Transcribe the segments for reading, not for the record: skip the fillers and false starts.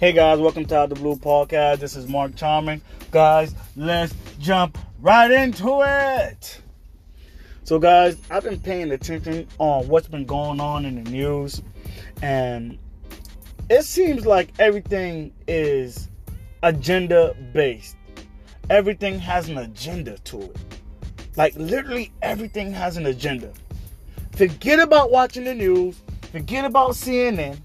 Hey guys, welcome to Out the Blue Podcast. This is Mark Charming. Guys, let's jump right into it. So guys, I've been paying attention on what's been going on in the news, and it seems like everything is agenda based. Everything has an agenda to it. Like literally everything has an agenda. Forget about watching the news. Forget about CNN.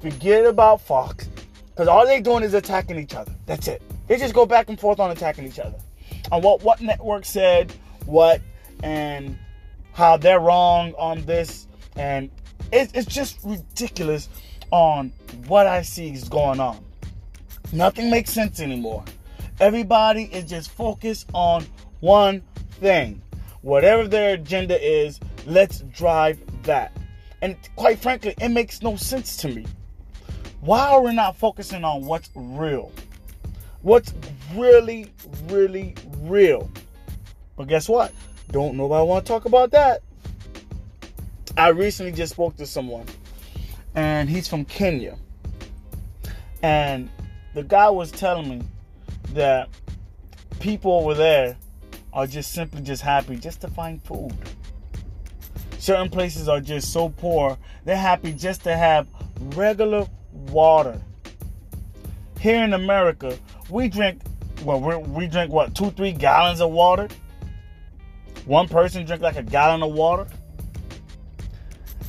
Forget about Fox. Because all they're doing is attacking each other. That's it. They just go back and forth on attacking each other. On what network said what and how they're wrong on this. And it's just ridiculous on what I see is going on. Nothing makes sense anymore. Everybody is just focused on one thing. Whatever their agenda is, let's drive that. And quite frankly, it makes no sense to me. Why are we not focusing on what's real? What's really, really real? But guess what? Don't nobody want to talk about that. I recently just spoke to someone, and he's from Kenya. And the guy was telling me that people over there are just simply just happy just to find food. Certain places are just so poor, they're happy just to have regular water. Here in America, we drink what, 2-3 gallons of water. One person drink like a gallon of water,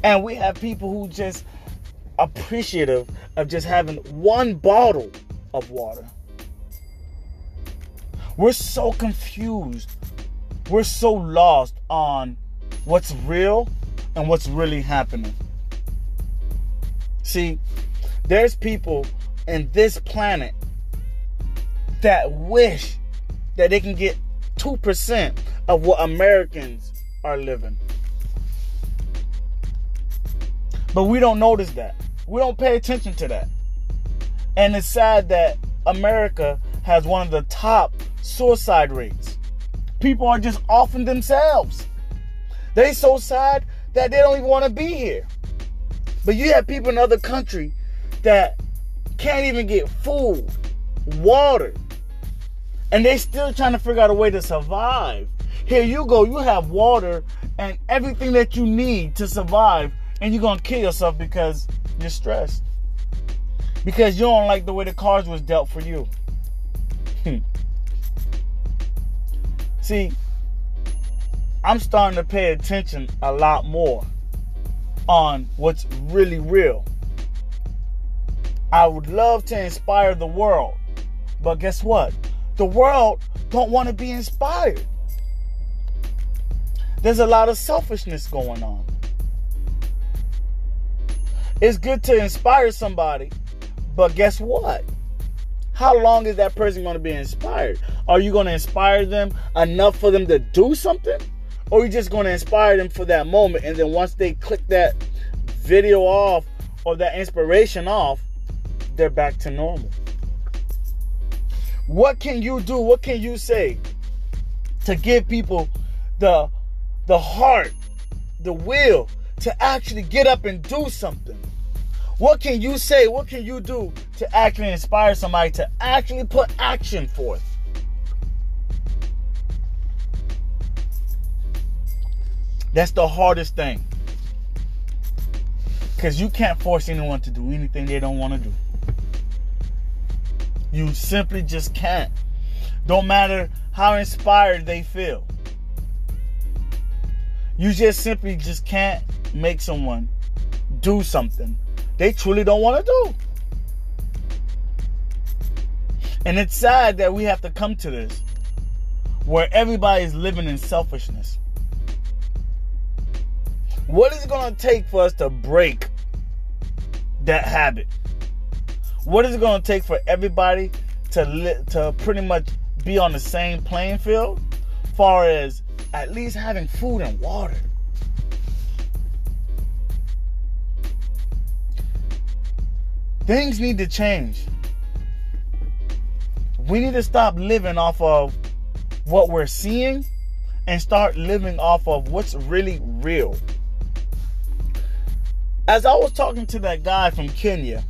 and we have people who just appreciative of just having one bottle of water. We're so confused. We're so lost on what's real and what's really happening. See, there's people in this planet that wish that they can get 2% of what Americans are living. But we don't notice that. We don't pay attention to that. And it's sad that America has one of the top suicide rates. People are just offing themselves. They're so sad that they don't even want to be here. But you have people in other countries that can't even get food, water, and they still trying to figure out a way to survive. Here you go, you have water and everything that you need to survive, and you're going to kill yourself because you're stressed. Because you don't like the way the cards was dealt for you. See, I'm starting to pay attention a lot more on what's really real. I would love to inspire the world, but guess what? The world don't want to be inspired. There's a lot of selfishness going on. It's good to inspire somebody, but guess what? How long is that person going to be inspired? Are you going to inspire them enough for them to do something? Or are you just going to inspire them for that moment, and then once they click that video off or that inspiration off, they're back to normal? What can you do? What can you say to give people the heart, the will to actually get up and do something? What can you say? What can you do to actually inspire somebody to actually put action forth? That's the hardest thing. Because you can't force anyone to do anything they don't want to do. You simply just can't. Don't matter how inspired they feel. You just simply just can't make someone do something they truly don't want to do. And it's sad that we have to come to this, where everybody's living in selfishness. What is it going to take for us to break that habit? What is it going to take for everybody to pretty much be on the same playing field, far as at least having food and water? Things need to change. We need to stop living off of what we're seeing and start living off of what's really real. As I was talking to that guy from Kenya,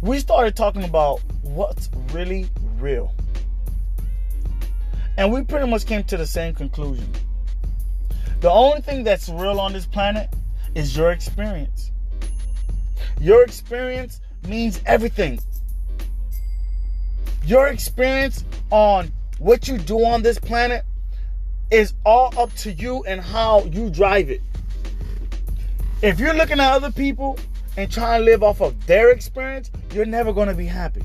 we started talking about what's really real. And we pretty much came to the same conclusion. The only thing that's real on this planet is your experience. Your experience means everything. Your experience on what you do on this planet is all up to you and how you drive it. If you're looking at other people and trying to live off of their experience, you're never going to be happy.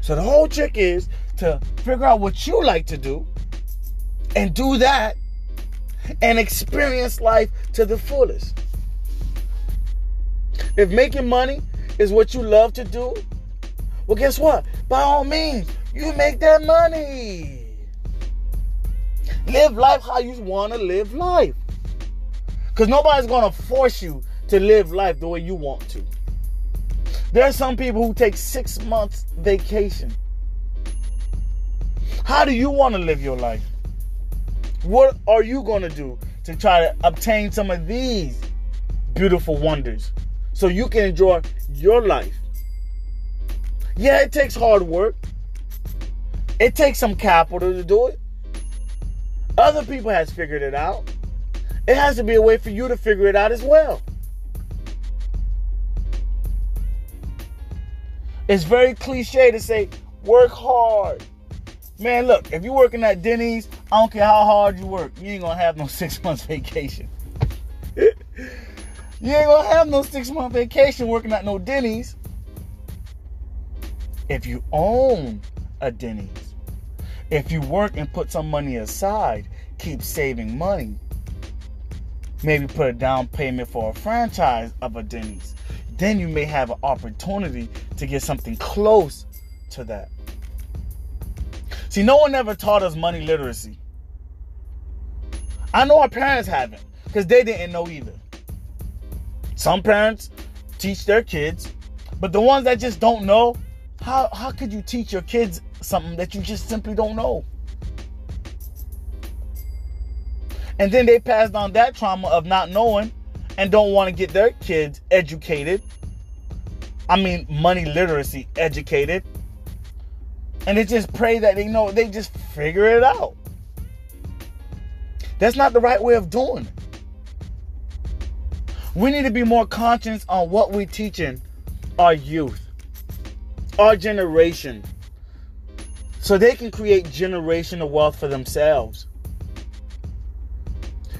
So the whole trick is to figure out what you like to do and do that and experience life to the fullest. If making money is what you love to do, well, guess what? By all means, you make that money. Live life how you want to live life. Because nobody's going to force you to live life the way you want to. There are some people who take 6 months vacation. How do you want to live your life? What are you going to do to try to obtain some of these beautiful wonders so you can enjoy your life? Yeah, it takes hard work. It takes some capital to do it. Other people has figured it out. It has to be a way for you to figure it out as well. It's very cliche to say, work hard. Man, look, if you're working at Denny's, I don't care how hard you work, you ain't going to have no 6 months vacation. You ain't going to have no 6 month vacation working at no Denny's. If you own a Denny's, if you work and put some money aside, keep saving money. Maybe put a down payment for a franchise of a Denny's. Then you may have an opportunity to get something close to that. See, no one ever taught us money literacy. I know our parents haven't, because they didn't know either. Some parents teach their kids, but the ones that just don't know, how could you teach your kids something that you just simply don't know? And then they pass on that trauma of not knowing and don't want to get their kids educated. I mean, money literacy educated. And they just pray that they know, they just figure it out. That's not the right way of doing it. We need to be more conscious on what we're teaching our youth, our generation, so they can create generational wealth for themselves.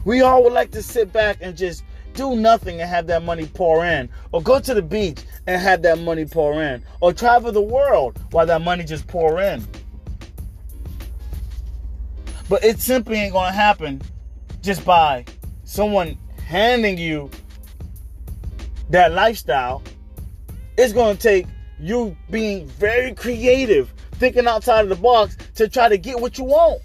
We all would like to sit back and just do nothing and have that money pour in, or go to the beach and have that money pour in, or travel the world while that money just pour in. But it simply ain't gonna happen just by someone handing you that lifestyle. It's gonna take you being very creative, thinking outside of the box to try to get what you want.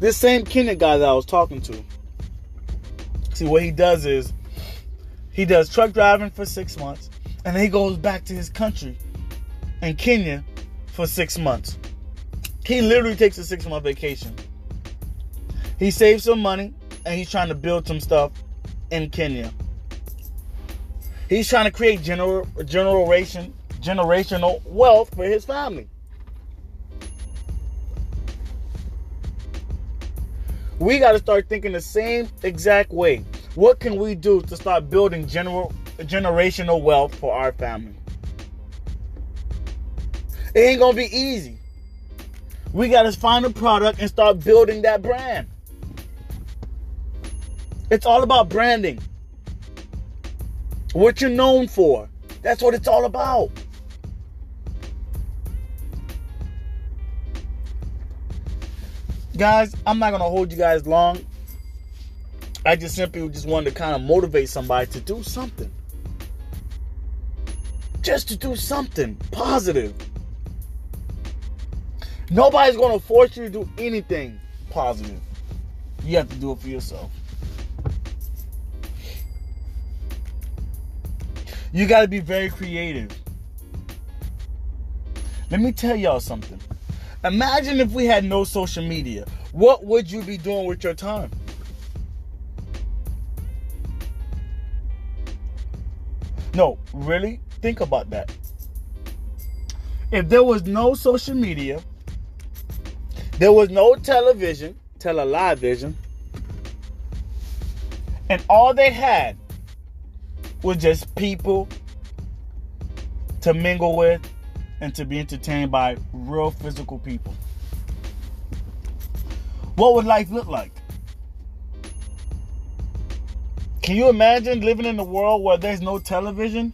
This same Kenya guy that I was talking to, see, what he does is he does truck driving for 6 months, and then he goes back to his country in Kenya for 6 months. He literally takes a 6 month vacation. He saves some money, and he's trying to build some stuff in Kenya. He's trying to create generational wealth for his family. We got to start thinking the same exact way. What can we do to start building generational wealth for our family? It ain't going to be easy. We got to find a product and start building that brand. It's all about branding. What you're known for. That's what it's all about. Guys, I'm not going to hold you guys long. I just simply just wanted to kind of motivate somebody to do something. Just to do something positive. Nobody's going to force you to do anything positive. You have to do it for yourself. You got to be very creative. Let me tell y'all something. Imagine if we had no social media. What would you be doing with your time? No, really, think about that. If there was no social media, there was no television, television, and all they had was just people to mingle with and to be entertained by real physical people, what would life look like? Can you imagine living in a world where there's no television?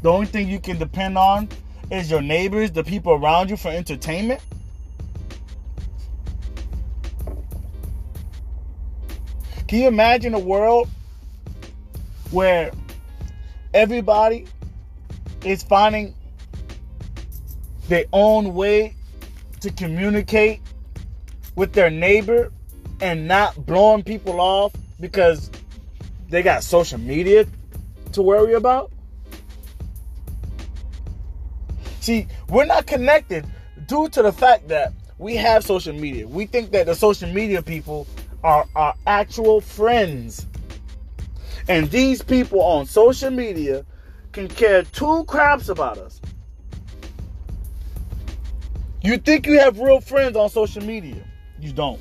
The only thing you can depend on is your neighbors, the people around you for entertainment? Can you imagine a world where everybody is finding their own way to communicate with their neighbor and not blowing people off because they got social media to worry about? See, we're not connected due to the fact that we have social media. We think that the social media people are our actual friends. And these people on social media can care two craps about us. You think you have real friends on social media. You don't.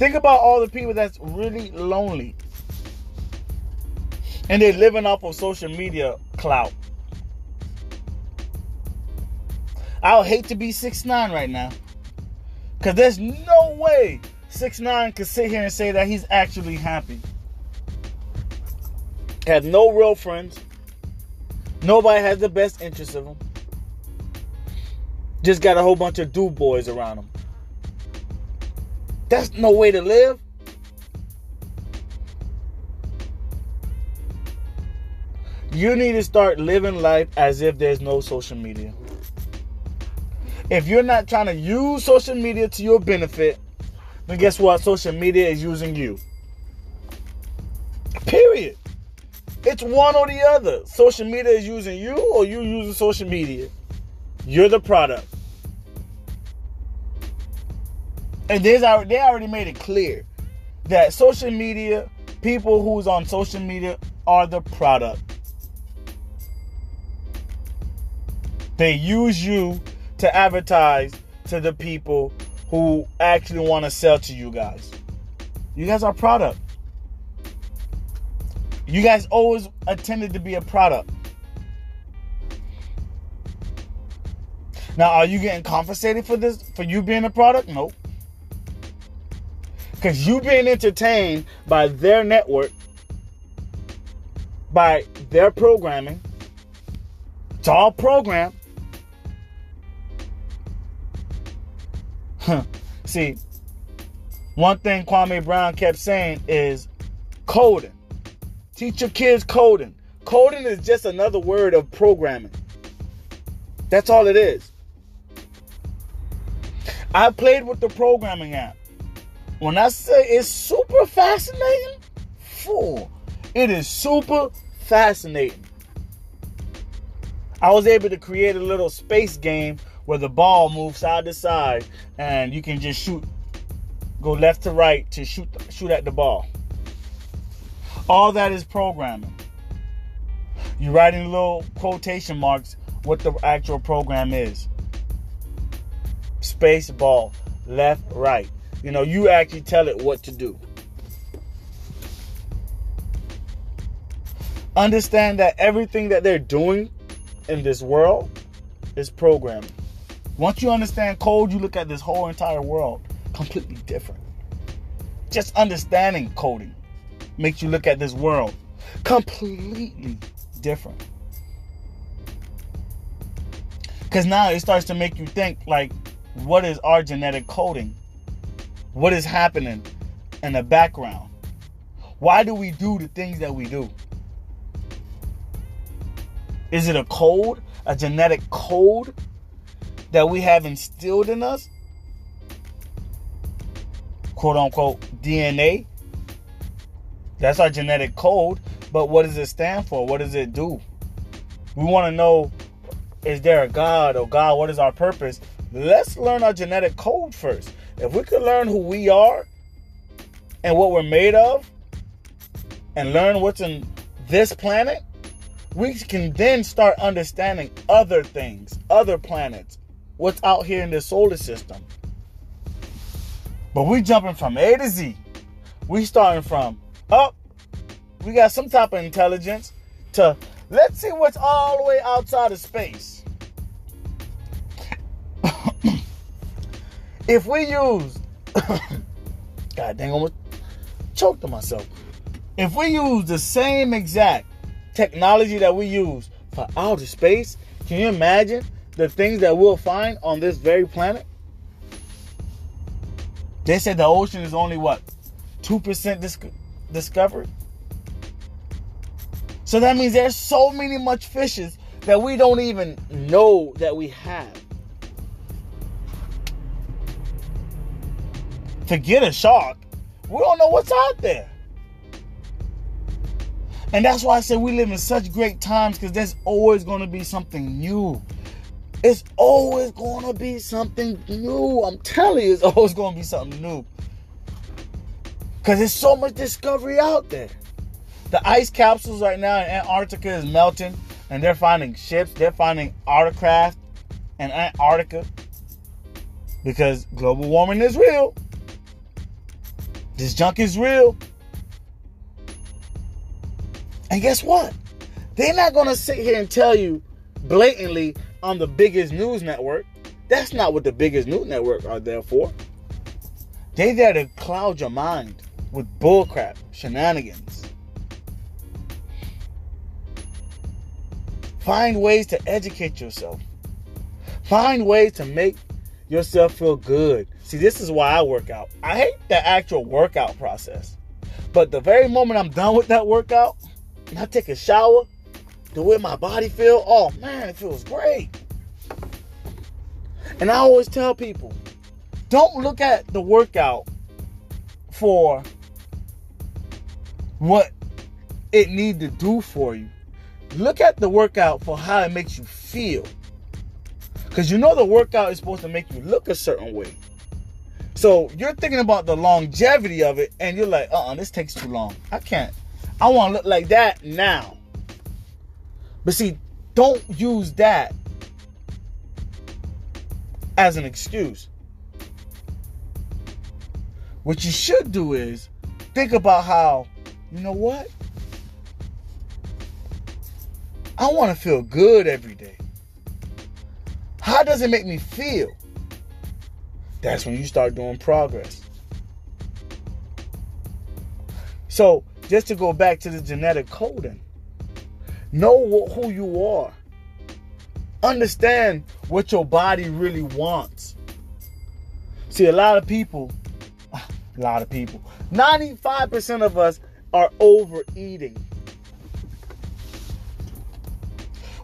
Think about all the people that's really lonely. And they're living off of social media clout. I would hate to be 6ix9ine right now. Because there's no way 6ix9ine could sit here and say that he's actually happy. Had no real friends. Nobody has the best interest of him. Just got a whole bunch of dude boys around him. That's no way to live. You need to start living life as if there's no social media. If you're not trying to use social media to your benefit, then guess what? Social media is using you. Period. It's one or the other. Social media is using you or you using social media. You're the product. And they already made it clear that social media, people who's on social media are the product. They use you to advertise to the people who actually want to sell to you guys. You guys are product. You guys always intended to be a product. Now, are you getting compensated for this, for you being a product? Nope. Because you being entertained by their network, by their programming. It's all programmed. See, one thing Kwame Brown kept saying is coding. Teach your kids coding. Coding is just another word of programming. That's all it is. I played with the programming app. When I say it's super fascinating, fool, it is super fascinating. I was able to create a little space game where the ball moves side to side and you can just shoot, go left to right to shoot at the ball. All that is programming. You're writing little quotation marks what the actual program is. Space, ball, left, right. You know, you actually tell it what to do. Understand that everything that they're doing in this world is programming. Once you understand code, you look at this whole entire world completely different. Just understanding coding makes you look at this world completely different. Because now it starts to make you think, like, what is our genetic coding? What is happening in the background? Why do we do the things that we do? Is it a code, a genetic code that we have instilled in us? Quote unquote DNA. That's our genetic code, but what does it stand for? What does it do? We want to know, is there a God? Oh God, what is our purpose? Let's learn our genetic code first. If we could learn who we are and what we're made of and learn what's in this planet, we can then start understanding other things, other planets, what's out here in the solar system. But we jumping from A to Z. We starting from up. We got some type of intelligence to let's see what's all the way outside of space. If we use, God dang, I almost choked on myself. If we use the same exact technology that we use for outer space, can you imagine the things that we'll find on this very planet? They said the ocean is only what? 2% discovered? So that means there's so many much fishes that we don't even know that we have. Forget a shark. We don't know what's out there. And that's why I say we live in such great times, because there's always going to be something new. It's always going to be something new. I'm telling you, it's always going to be something new. Because there's so much discovery out there. The ice capsules right now in Antarctica is melting, and they're finding ships, they're finding aircraft in Antarctica, because global warming is real. This junk is real. And guess what? They're not going to sit here and tell you blatantly on the biggest news network. That's not what the biggest news network are there for. They're there to cloud your mind with bullcrap, shenanigans. Find ways to educate yourself. Find ways to make yourself feel good. See, this is why I work out. I hate the actual workout process. But the very moment I'm done with that workout, and I take a shower, the way my body feels, oh man, it feels great. And I always tell people, don't look at the workout for what it needs to do for you. Look at the workout for how it makes you feel. Because you know the workout is supposed to make you look a certain way. So you're thinking about the longevity of it, and you're like, this takes too long. I can't. I want to look like that now. But see, don't use that as an excuse. What you should do is think about how, you know what? I want to feel good every day. How does it make me feel? That's when you start doing progress. So, just to go back to the genetic coding, know who you are. Understand what your body really wants. See, a lot of people, 95% of us are overeating.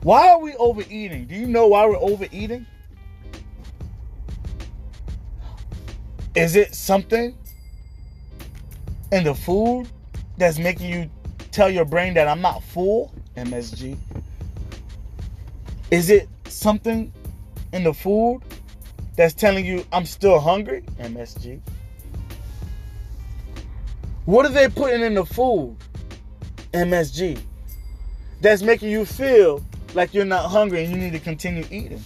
Why are we overeating? Do you know why we're overeating? Is it something in the food that's making you tell your brain that I'm not full? MSG. Is it something in the food that's telling you I'm still hungry? MSG. What are they putting in the food? MSG. That's making you feel like you're not hungry and you need to continue eating.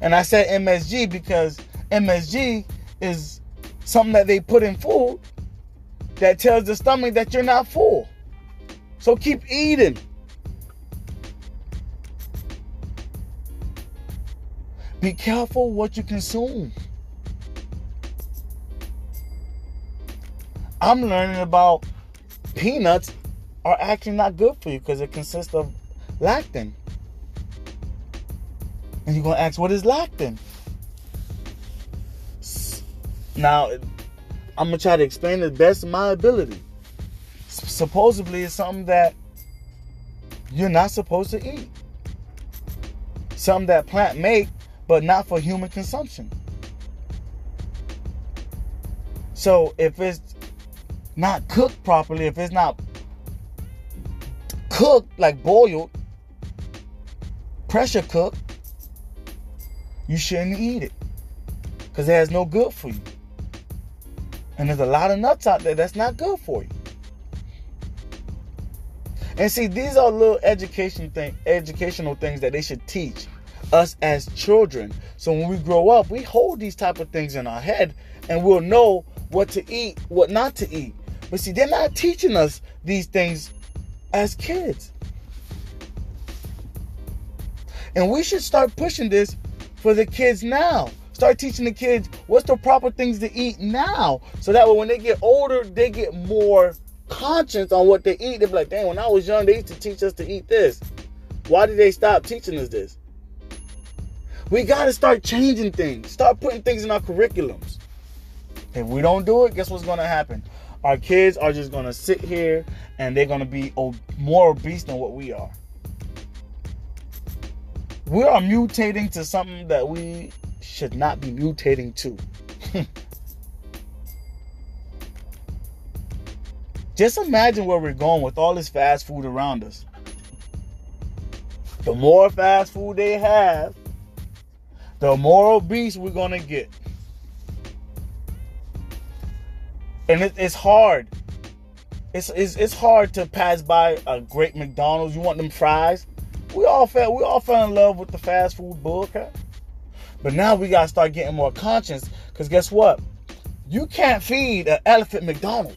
And I said MSG because MSG is something that they put in food that tells the stomach that you're not full. So keep eating. Be careful what you consume. I'm learning about peanuts are actually not good for you because it consists of lactin. And you're going to ask, what is lactin? Now, I'm going to try to explain the best of my ability. Supposedly, it's something that you're not supposed to eat. Something that plant make, but not for human consumption. So, if it's not cooked properly, if it's not cooked, like boiled, pressure cooked, you shouldn't eat it because it has no good for you. And there's a lot of nuts out there that's not good for you. And see, these are little educational things that they should teach us as children. So when we grow up, we hold these type of things in our head and we'll know what to eat, what not to eat. But see, they're not teaching us these things as kids. And we should start pushing this for the kids now. Start teaching the kids what's the proper things to eat now. So that way when they get older, they get more conscience on what they eat. They be like, dang, when I was young, they used to teach us to eat this. Why did they stop teaching us this? We got to start changing things. Start putting things in our curriculums. If we don't do it, guess what's going to happen? Our kids are just going to sit here and they're going to be more obese than what we are. We are mutating to something that we should not be mutating to. Just imagine where we're going with all this fast food around us. The more fast food they have, the more obese we're going to get. And it's hard. It's hard to pass by a great McDonald's. You want them fries? We all fell in love with the fast food bullcrap. But now we got to start getting more conscious. Because guess what? You can't feed an elephant McDonald's.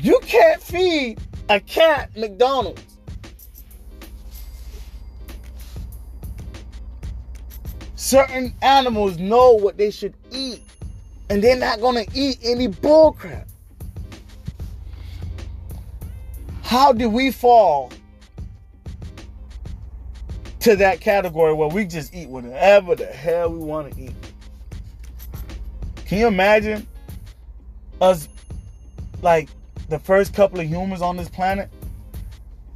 You can't feed a cat McDonald's. Certain animals know what they should eat, and they're not going to eat any bullcrap. How did we fall to that category where we just eat whatever the hell we want to eat? Can you imagine us, like, the first couple of humans on this planet,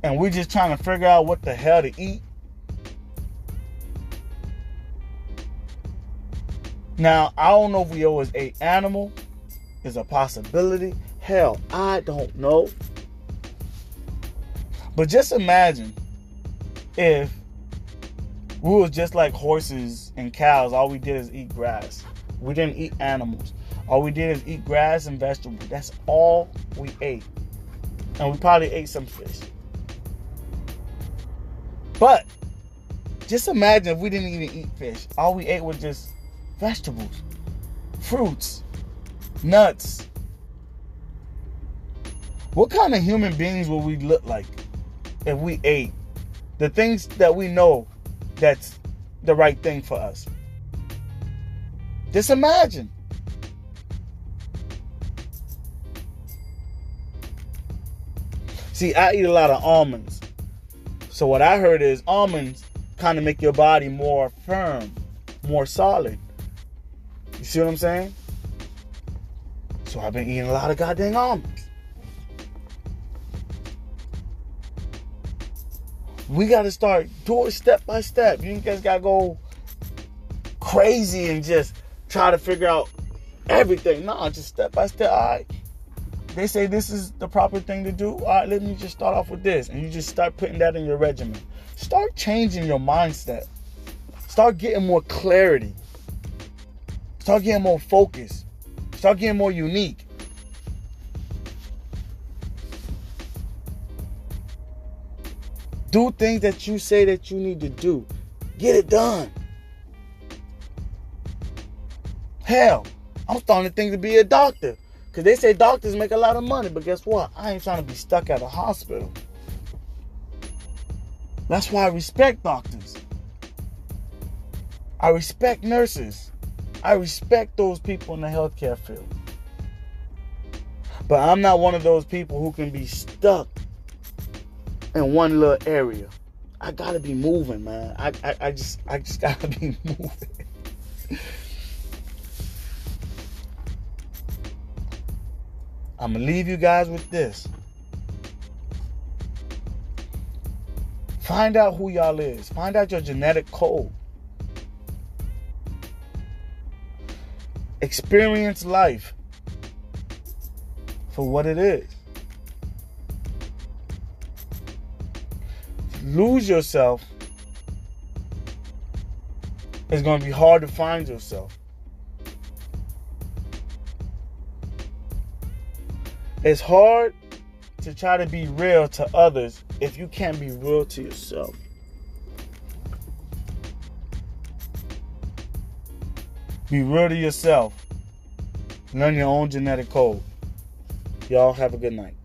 and we're just trying to figure out what the hell to eat? Now, I don't know if we always ate animal. It's a possibility. Hell, I don't know. But just imagine if we was just like horses and cows. All we did is eat grass. We didn't eat animals. All we did is eat grass and vegetables. That's all we ate. And we probably ate some fish. But just imagine if we didn't even eat fish. All we ate was just vegetables, fruits, nuts. What kind of human beings would we look like if we ate the things that we know that's the right thing for us? Just imagine. See, I eat a lot of almonds. So what I heard is almonds kind of make your body more firm, more solid. You see what I'm saying? So I've been eating a lot of goddamn almonds. We got to start doing step by step. You guys got to go crazy and just try to figure out everything. No, just step by step. All right. They say this is the proper thing to do. All right, let me just start off with this. And you just start putting that in your regimen. Start changing your mindset. Start getting more clarity. Start getting more focused. Start getting more unique. Do things that you say that you need to do. Get it done. Hell, I'm starting to think to be a doctor. Because they say doctors make a lot of money. But guess what? I ain't trying to be stuck at a hospital. That's why I respect doctors. I respect nurses. I respect those people in the healthcare field. But I'm not one of those people who can be stuck in one little area. I gotta be moving, man. I just gotta be moving. I'm gonna leave you guys with this. Find out who y'all is. Find out your genetic code. Experience life for what it is. Lose yourself it's going to be hard to find yourself. It's hard to try to be real to others if you can't be real to yourself. Be real to yourself. Learn your own genetic code. Y'all have a good night.